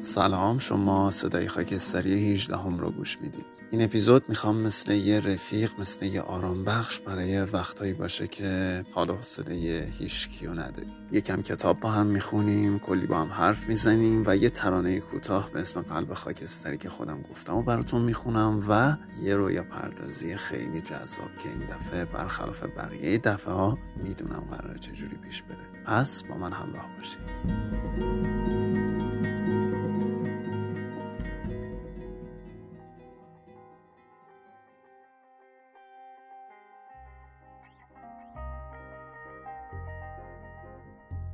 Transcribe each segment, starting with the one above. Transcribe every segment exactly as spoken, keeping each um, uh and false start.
سلام، شما صدای خاکستری هجده هم رو گوش میدید. این اپیزود میخوام مثل یه رفیق، مثل یه آرام بخش برای وقتایی باشه که حال و حوصله هیچ کیو نداری. یکم کتاب با هم میخونیم، کلی با هم حرف میزنیم و یه ترانه کوتاه به اسم قلب خاکستری که خودم گفتم و براتون میخونم و یه رویا پردازی خیلی جذاب که این دفعه برخلاف بقیه دفعه ها میدونم قراره چجوری پیش بره. پس با من همراه باشید.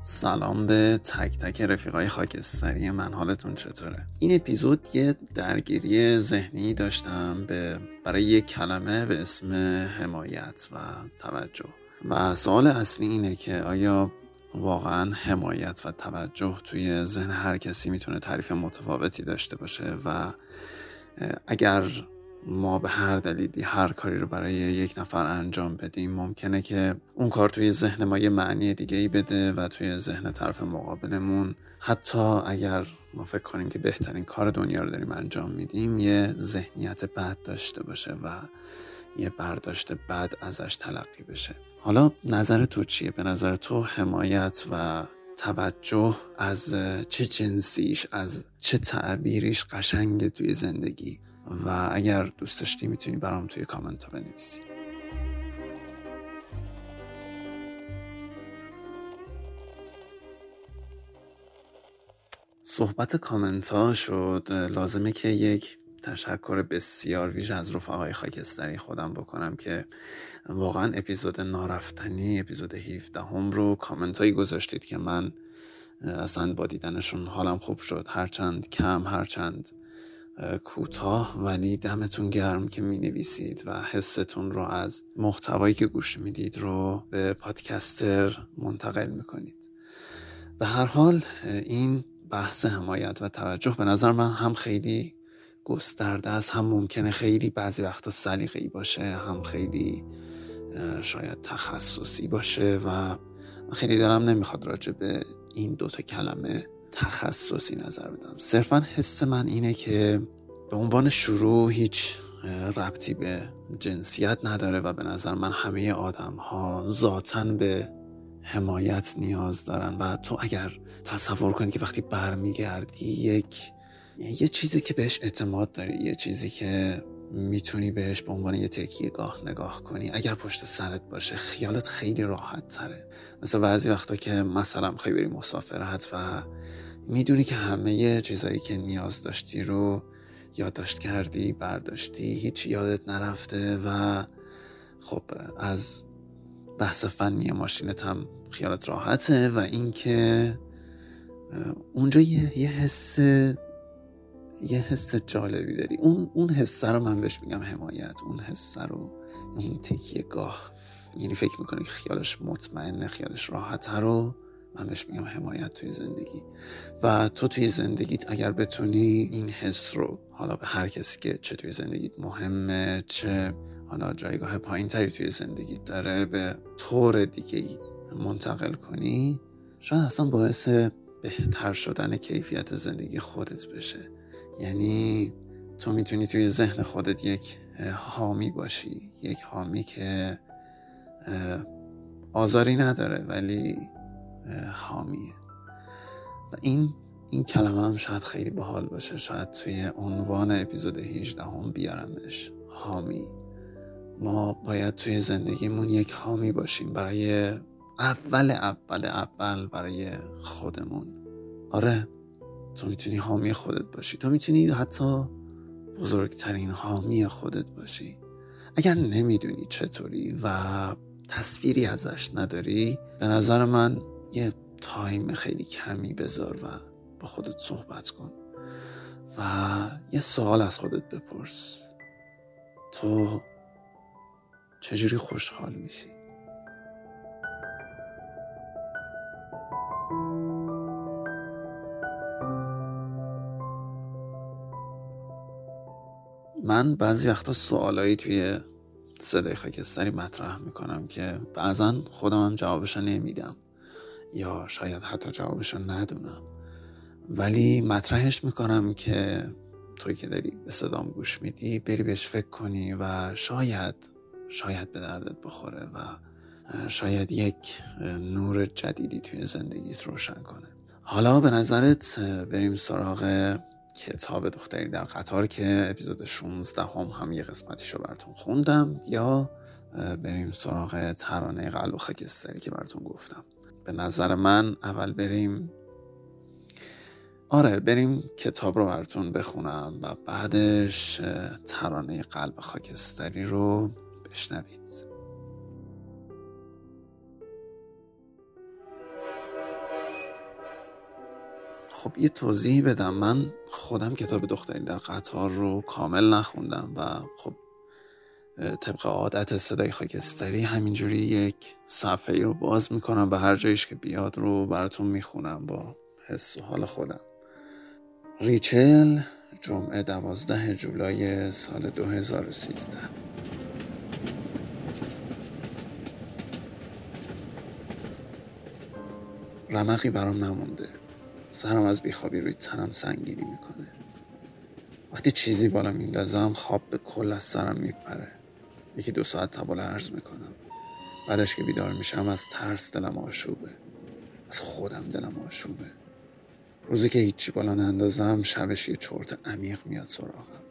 سلام به تک تک رفیقای خاکستری من، حالتون چطوره؟ این اپیزود یه درگیری ذهنی داشتم به برای یک کلمه به اسم حمایت و توجه، و سوال اصلی اینه که آیا واقعا حمایت و توجه توی ذهن هر کسی میتونه تعریف متفاوتی داشته باشه، و اگر ما به هر دلیلی هر کاری رو برای یک نفر انجام بدیم ممکنه که اون کار توی ذهن ما یه معنی دیگه‌ای بده و توی ذهن طرف مقابلمون، حتی اگر ما فکر کنیم که بهترین کار دنیا رو داریم انجام میدیم، یه ذهنیت بد داشته باشه و یه برداشت بد ازش تلقی بشه. حالا نظر تو چیه؟ به نظر تو حمایت و توجه از چه جنسیش، از چه تعبیریش قشنگه توی زندگی؟ و اگر دوست داشتی میتونی برام توی کامنت ها بنویسی. صحبت کامنت ها شد، لازمه که یک تشکر بسیار ویژه از رفقای خاکستری خودم بکنم که واقعا اپیزود نارفتنی، اپیزود هفده هم رو کامنت هایی گذاشتید که من اصلا با دیدنشون حالم خوب شد، هرچند کم، هرچند کوتاه، ولی دمتون گرم که می نویسید و حستون رو از محتوایی که گوش میدید رو به پادکستر منتقل می کنید. به هر حال این بحث حمایت و توجه به نظر من هم خیلی گسترده است، هم ممکنه خیلی بعضی وقتا سلیقه‌ای باشه، هم خیلی شاید تخصصی باشه، و من خیلی دلم نمیخواد راجع به این دوتا کلمه تخصصی نظر بدم. صرفا حس من اینه که به عنوان شروع هیچ ربطی به جنسیت نداره و به نظر من همه آدم ها ذاتاً به حمایت نیاز دارن، و تو اگر تصور کنی که وقتی برمیگردی یک یه چیزی که بهش اعتماد داری، یه چیزی که میتونی بهش به عنوان یه تکیه‌گاه نگاه کنی، اگر پشت سرت باشه خیالت خیلی راحت تره. مثلا بعضی وقتا که مثلا میخوای بری مسافرت و میدونی که همه چیزایی که نیاز داشتی رو یادداشت کردی، برداشتی، هیچ یادت نرفته، و خب از بحث فنی ماشینت هم خیالت راحته، و اینکه اونجا یه, یه حس یه حس جالبی داری. اون اون حس رو من بهش میگم حمایت. اون حس رو، این تکیه گاه، یعنی فکر میکنی که خیالش مطمئنه، خیالش راحته، رو من بهش میگم حمایت توی زندگی. و تو توی زندگیت اگر بتونی این حس رو، حالا به هر کسی که چه توی زندگیت مهمه، چه حالا جایگاه پایین تری توی زندگیت داره، به طور دیگه منتقل کنی، شاید اصلا باعث بهتر شدن کیفیت زندگی خودت بشه. یعنی تو میتونی توی ذهن خودت یک حامی باشی، یک حامی که آزاری نداره ولی حامیه. و این این کلمه هم شاید خیلی باحال باشه، شاید توی عنوان اپیزود هجده هم بیارمش، حامی. ما باید توی زندگیمون یک حامی باشیم، برای اول اول اول برای خودمون. آره، تو میتونی حامی خودت باشی، تو میتونی حتی بزرگترین حامی خودت باشی. اگر نمیدونی چطوری و تصویری ازش نداری، به نظر من یه تایم خیلی کمی بذار و با خودت صحبت کن و یه سوال از خودت بپرس: تو چجوری خوشحال میشی؟ من بعضی وقتا سوالایی توی صدای خاکستری مطرح میکنم که بعضا خودم هم جوابشو نمیدم، یا شاید حتی جوابشو ندونم، ولی مطرحش میکنم که توی که داری به صدام گوش میدی بری بهش فکر کنی و شاید شاید به دردت بخوره و شاید یک نور جدیدی توی زندگیت روشن کنه. حالا به نظرت بریم سراغ کتاب دختری در قطار که اپیزود شانزده هم هم یه قسمتیشو براتون خوندم، یا بریم سراغ ترانه قلب خاکستری که براتون گفتم؟ به نظر من اول بریم آره بریم کتاب رو براتون بخونم و بعدش ترانه قلب خاکستری رو بشنوید. خب یه توضیح بدم، من خودم کتاب دختری در قطار رو کامل نخوندم و خب طبق عادت صدای خاکستری همینجوری یک صفحه ای رو باز میکنم و هر جایش که بیاد رو براتون میخونم با حس و حال خودم. ریچل، جمعه دوازده جولای سال دو هزار و سیزده. رمقی برام نمونده، سرم از بیخوابی روی تنم سنگینی میکنه. وقتی چیزی بالا میندازم خواب به کل از سرم میپره. یکی دو ساعت تبال عرض میکنم، بعدش که بیدار میشم از ترس دلم آشوبه، از خودم دلم آشوبه. روزی که هیچی بالا نندازم شبش یه چرت عمیق میاد سراغم،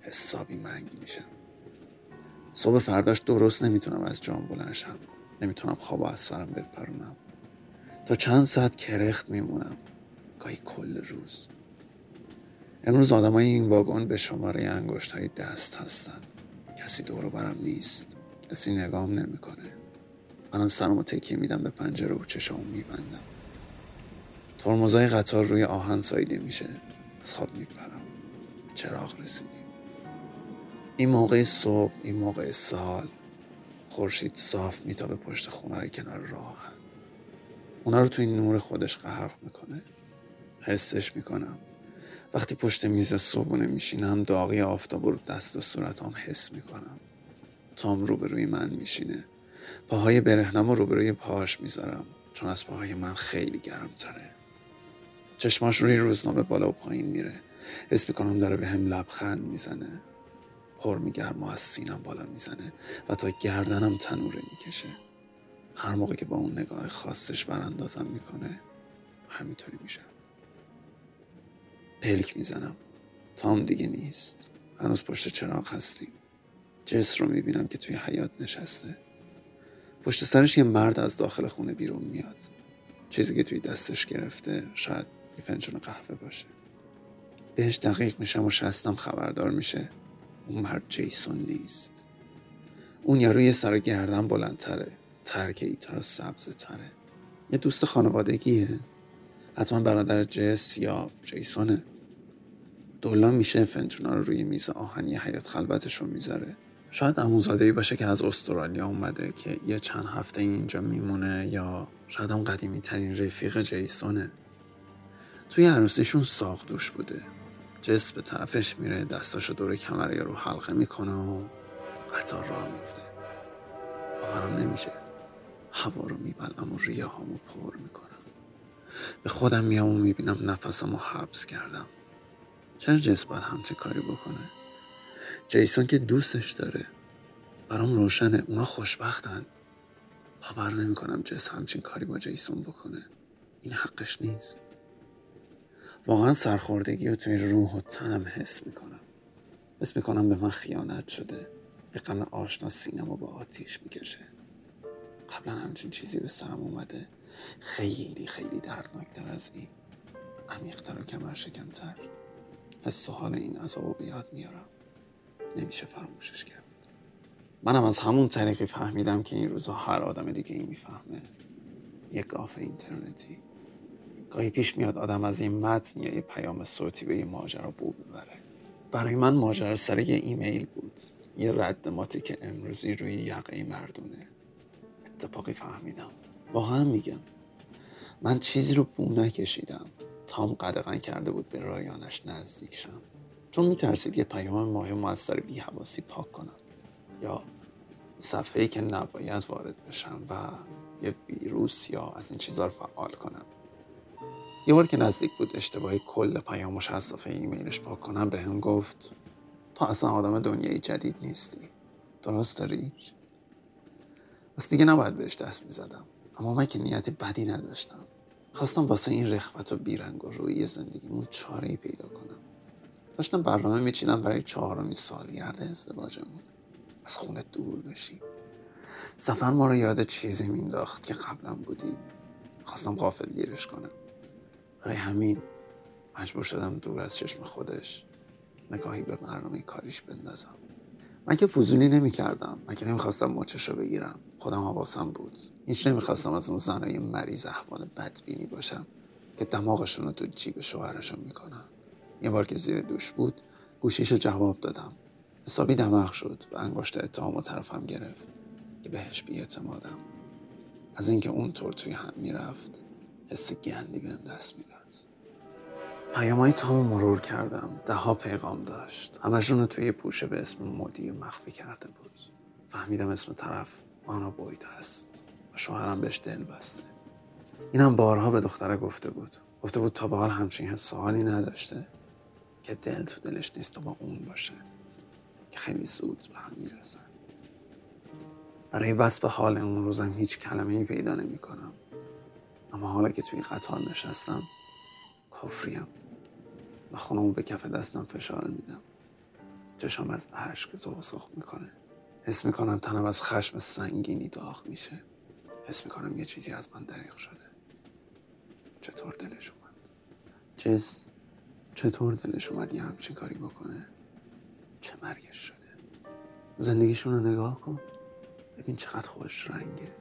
حسابی منگی میشم. صبح فرداش درست نمیتونم از جام بلند شم، نمیتونم خوابو از سرم بپرونم. تا چند ساعت کرخت میمونم، گاهی کل روز. امروز آدمای این واگن به شماره انگشت‌های دست هستن. کسی دور و برم نیست، کسی نگام نمیکنه. منم سرمو تکیه میدم به پنجره و چشامو میبندم. ترمزای قطار روی آهن ساییده میشه، از خواب میپرم. چراغ رسیدیم. این موقع صبح، این موقع سال، خورشید صاف میتابه پشت خونه‌های کنار راهن. اونا رو توی نور خودش غرق میکنه. حسش میکنم. وقتی پشت میز صبحونه میشینم داغی آفتاب رو دست و صورتام حس میکنم. تام روبروی من میشینه. پاهای برهنم رو روبروی پاهاش میذارم، چون از پاهای من خیلی گرمتره. چشماش روی روزنامه بالا و پایین میره. حس میکنم داره به هم لبخند میزنه. پر میگرم و از سینم بالا میزنه و تا گردنم تنوره میکشه. هر موقع که با اون نگاه خاصش براندازم میکنه همینطوری میشه. پلک میزنم. تام دیگه نیست. هنوز پشت چراغ هستیم. جس رو میبینم که توی حیاط نشسته. پشت سرش یه مرد از داخل خونه بیرون میاد. چیزی که توی دستش گرفته شاید یه فنجون قهوه باشه. بهش دقیق میشم و شستم خبردار میشه. اون مرد جیسون نیست. اون یارو یه سر گردن بلندتره. ترک ایتر و سبز تره. یه دوست خانوادگیه. حتما برادر جس یا جیسونه. دولا میشه فنجونا رو روی میز آهنی حیاط خلوتش رو میذاره. شاید عموزاده‌ای باشه که از استرالیا اومده که یه چند هفته اینجا میمونه، یا شاید هم قدیمی ترین رفیق جیسونه. توی عروسیشون ساق دوش بوده. جس به طرفش میره، دستاشو دور کمره یارو حلقه میکنه و قطار راه میفته. باورم نمیشه. هوا رو میبلم و ریه‌هامو پر میکنه. به خودم میام و میبینم نفسمو حبس کردم. چرا جس باید همچه کاری بکنه؟ جیسون که دوستش داره. برام روشنه اونا خوشبختن. باور نمی کنم جس همچین کاری با جیسون بکنه. این حقش نیست. واقعا سرخوردگی رو توی روح و تنم حس میکنم. حس میکنم به من خیانت شده. یه غم آشنا سینمو با آتیش میکشه. قبلا همچین چیزی به سرم اومده. خیلی خیلی دردناکتر از این، عمیقتر و کمرشکنتر. حس و حال این عذابو بیاد میارم، نمیشه فراموشش کرد. منم از همون طریقی فهمیدم که این روزا هر آدم دیگه این میفهمه. یک گاف اینترنتی. گاهی پیش میاد آدم از این متن یا یه پیام صوتی به یه ماجرا بو ببره. برای من ماجرا سر یه ایمیل بود، یه رد ماتیک امروزی روی یقه مردونه. اتفاقی فهمیدم. واقعا میگم، من چیزی رو بو نکشیدم. تام قدغن کرده بود به رایانش نزدیک شم، چون میترسید یه پیام مهم و از سر بی‌حواسی پاک کنم، یا صفحه‌ای که نباید وارد بشم و یه ویروس یا از این چیزا رو فعال کنم. یه بار که نزدیک بود اشتباهی کل پیامش از صفحه ایمیلش پاک کنم به هم گفت تو اصلا آدم دنیای جدید نیستی، درست داری؟ بس دیگه نباید بهش دست میزدم، اما من که نیتی بدی نداشتم، خواستم واسه این رخوت و بیرنگ و روی زندگیمون چاره‌ای پیدا کنم. داشتم برنامه میچیدم برای چهارمین سالگرد ازدواجمون از خونه دور بشیم. سفر ما رو یاد چیزی مینداخت که قبلا بودیم. خواستم غافلگیرش کنم، برای همین مجبور شدم دور از چشم خودش نگاهی به برنامه کاریش بندازم. من که فضولی نمی کردم، من که نمیخواستم مچش رو بگیرم، خودم حواسم بود. هیچ نمیخواستم از اون زنای مریض احوال بدبینی باشم که دماغشون رو تو جیب شوهرشون میکنن. یه بار که زیر دوش بود گوشیشو جواب دادم، حسابی دماغ شد و انگشت اتهام رو طرفم گرفت که بهش بی‌اعتمادم. از اینکه اونطور توی هم میرفت حس گندی بهم دست میداد. پیامای تامو مرور کردم، ده ها پیغام داشت، همشون رو توی پوشه به اسم مدیر مخفی کرده بود. فهمیدم اسم طرف آنا بوید هست و شوهرم بهش دل بسته. اینم بارها به دختره گفته بود، گفته بود تا به حال همچین حس سوالی نداشته که دل تو دلش نیست و با اون باشه، که خیلی زود به هم میرسن. برای وصف حال اون روزم هیچ کلمه‌ای پیدا نمی‌کنم، اما حالا که توی قطار نشستم کفریم و خونمو به کف دستم فشار میدم. چشم از عشق زوزخ میکنه، حس میکنم تنم از خشم سنگینی داغ میشه، حس میکنم یه چیزی از من دریغ شده. چطور دلش اومد؟ چیز؟ چطور دلش اومد یه همچین کاری بکنه؟ چه مرگش شده؟ زندگیشون رو نگاه کن، ببین چقدر خوش رنگه.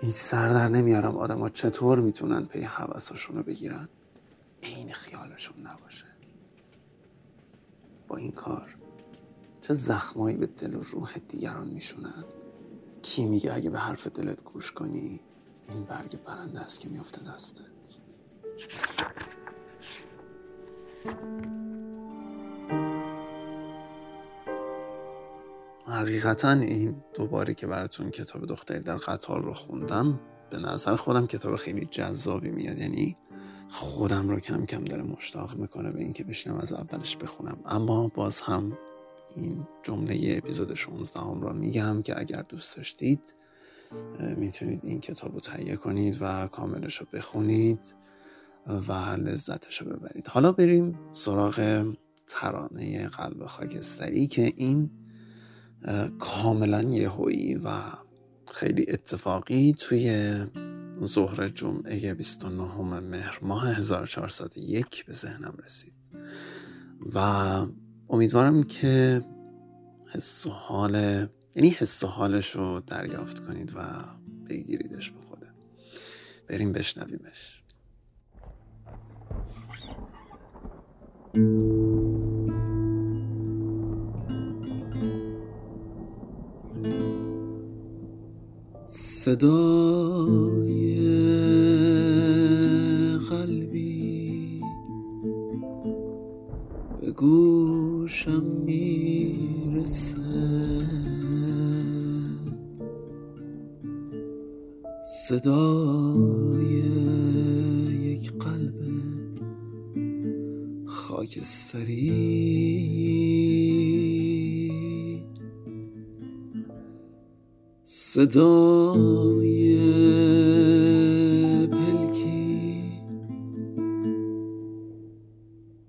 هیچ سردر نمیارم آدم ها چطور میتونن پی حوثاشون رو بگیرن این خیالشون نباشه. با این کار چه زخمایی به دل و روح دیگران میشونن. کی میگه اگه به حرف دلت گوش کنی این برگ برنده است که میفته دستت. حقیقتا این دوباره که براتون کتاب دختری در قطار رو خوندم به نظر خودم کتاب خیلی جذابی میاد، یعنی خودم رو کم کم داره مشتاق میکنه به این که بشینم از اولش بخونم. اما باز هم این جمله اپیزود شانزده رو میگم که اگر دوست داشتید میتونید این کتاب رو تهیه کنید و کاملش رو بخونید و لذتش رو ببرید. حالا بریم سراغ ترانه قلب خاکستری که این کاملا یهویی و خیلی اتفاقی توی ظهر جمعه بیست و نه مهر ماه هزار و چهارصد و یک به ذهنم رسید و امیدوارم که حس و حال، یعنی حس و حالش رو دریافت کنید و بگیریدش به خوده. بریم بشنویمش. صدای قلبی به گوشم میرسه، صدای یک قلب خاکستری، صدای پلکی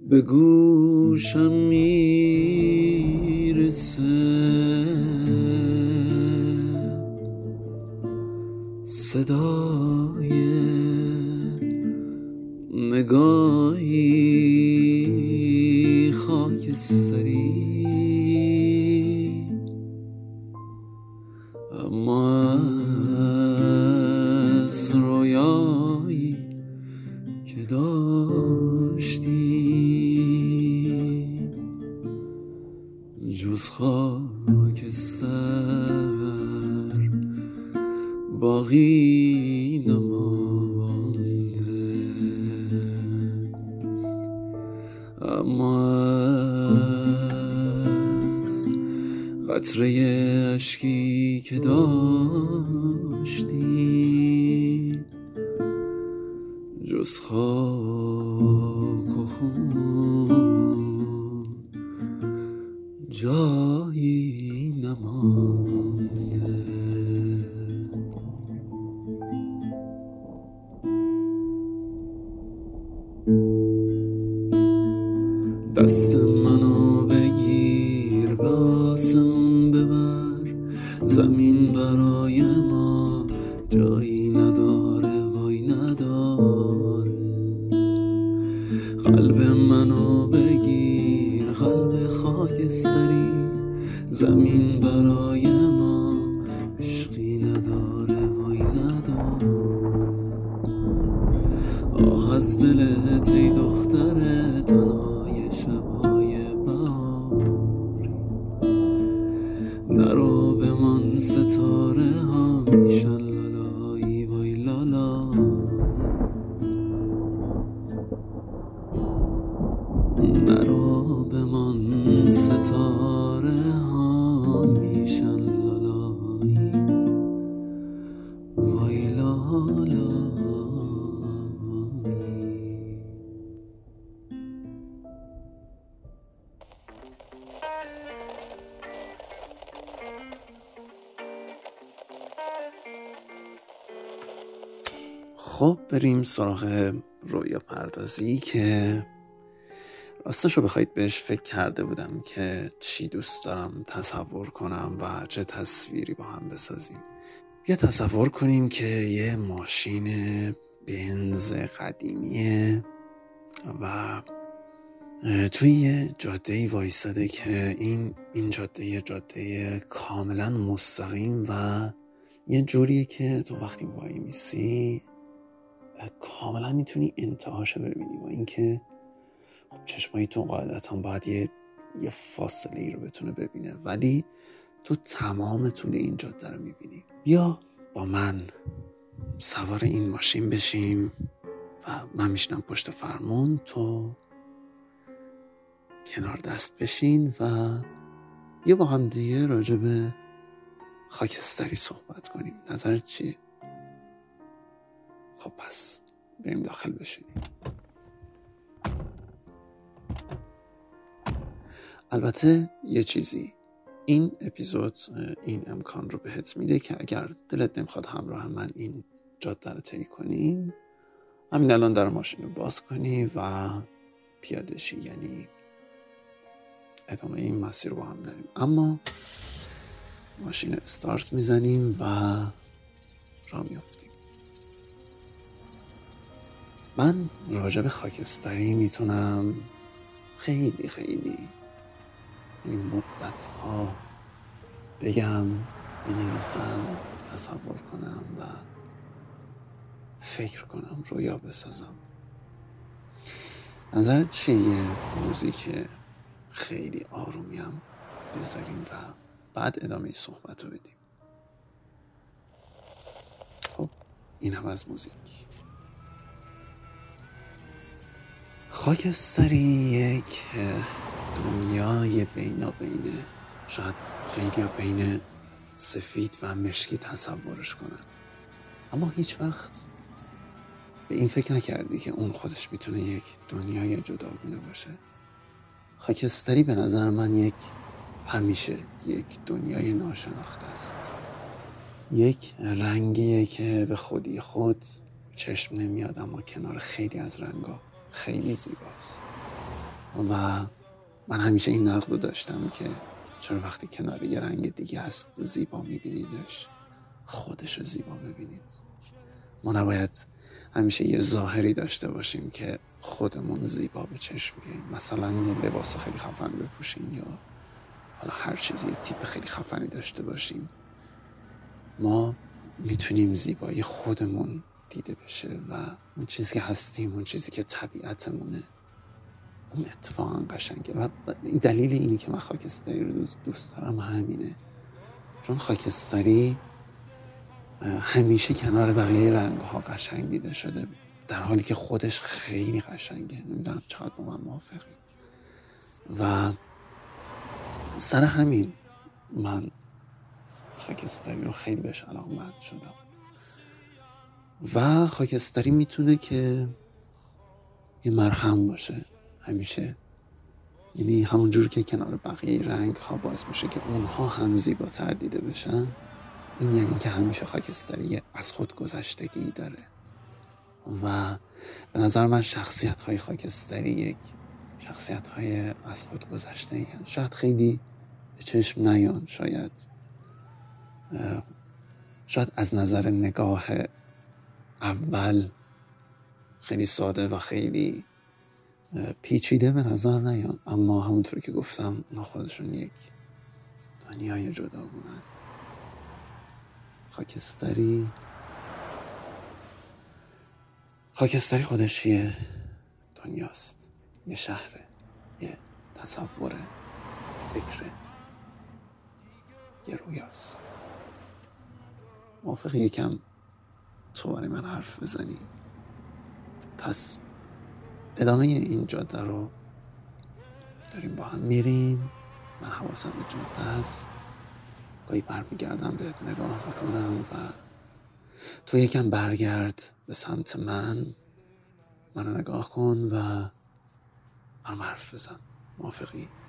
به گوشم میرسه، صدای نگاهی خاکستری. اما از رویایی که داشتی جز خاکستر باقی نمانده، اما قطره اشکی که داشتی جز خاک و خون جایی نمانده. دست منو بگیر، به آسمون ببر، زمین برای ما جایی نداره، وای نداره. قلب منو بگیر، قلب خاکستری، زمین برای ما عشقی نداره، وای نداره. آه از دلت ای دختر تنهای شبای بهاری، نرو به من ستاره ها میشن لالایی، وای لالا. نرو به من ستاره ها میشن لالایی، وای لالا. خب بریم سراغ رویا پردازی که راستش رو بخواید بهش فکر کرده بودم که چی دوست دارم تصور کنم و چه تصویری با هم بسازیم. بیا تصور کنیم که یه ماشین بنز قدیمیه و توی یه جادهی وایساده که این این جاده یه جاده کاملا مستقیم و یه جوریه که تو وقتی وای میسی کاملا میتونی انتهاشو ببینی و اینکه خب چشمایی تو قاعدتا باید یه, یه فاصله ای رو بتونه ببینه، ولی تو تمام طول این جاده رو میبینی. بیا با من سوار این ماشین بشیم و من میشنم پشت فرمون، تو کنار دست بشین و یه با هم دیگه راجع به خاکستری صحبت کنیم. نظرت چیه؟ خب پس بریم داخل بشینیم. البته یه چیزی، این اپیزود این امکان رو بهت میده که اگر دلت نمیخواد همراه من این جاده رو طی کنیم، همین الان در ماشین رو باز کنی و پیاده شی، یعنی ادامه این مسیر رو با هم نریم. اما ماشین استارت میزنیم و راه میافتیم. من راجع به خاکستری میتونم خیلی خیلی این مدت ها بگم، بنویسم، تصور کنم و فکر کنم، رویا بسازم. نظرت چیه روزی که خیلی آرومیم بذاریم و بعد ادامه صحبت رو بدیم؟ خب این هم از موزیک. خاکستری یک دنیای بینابینه، شاید خیلی بین سفید و مشکی تصورش کنن، اما هیچ وقت به این فکر نکردی که اون خودش میتونه یک دنیای جداگونه باشه. خاکستری به نظر من یک همیشه یک دنیای ناشناخته است، یک رنگیه که به خودی خود چشم نمیاد، اما کنار خیلی از رنگا خیلی زیباست. و من همیشه این نقد رو داشتم که چرا وقتی کنار یه رنگ دیگه هست زیبا میبینیدش، خودش رو زیبا ببینید. ما نباید همیشه یه ظاهری داشته باشیم که خودمون زیبا به چشم بیاییم. مثلا یه لباس خیلی خفن بپوشیم یا حالا هر چیزی، یه تیپ خیلی خفنی داشته باشیم. ما میتونیم زیبایی خودمون دیده بشه و اون چیزی که هستیم، اون چیزی که طبیعتمونه، اون اتفاقا قشنگه. و دلیل اینی که من خاکستری رو دوست دارم همینه، چون خاکستری همیشه کنار بقیه رنگ‌ها قشنگ دیده شده، در حالی که خودش خیلی قشنگه. نمیدونم چقدر با من موافقی. و سر همین من خاکستری رو خیلی بهش علاقه‌مند شدم. و خاکستری میتونه که این مرهم باشه همیشه. یعنی همون جور که کنار بقیه رنگ ها باعث میشه که اونها هم زیباتر دیده بشن، این یعنی که همیشه خاکستری از خود گذشتگی داره. و به نظر من شخصیت های خاکستری یک شخصیت های از خود گذشته هستند. یعنی شاید خیلی به چشم نیان، شاید شاید از نظر نگاه اول خیلی ساده و خیلی پیچیده به نظر نیان، اما همونطور که گفتم اونا خودشون یک دنیای جداگونن. خاکستری خاکستری خودش یه دنیاست، یه شهره، یه تصوره، فکره، یه رویاست. موافقی یکم تو برای من حرف بزنی؟ پس ادامه این جاده رو داریم با هم میریم، من حواسم به جاده است، گاهی برمیگردم بهت نگاه میکنم و تو یکم برگرد به سمت من، منو نگاه کن و منو حرف بزن. موافقی؟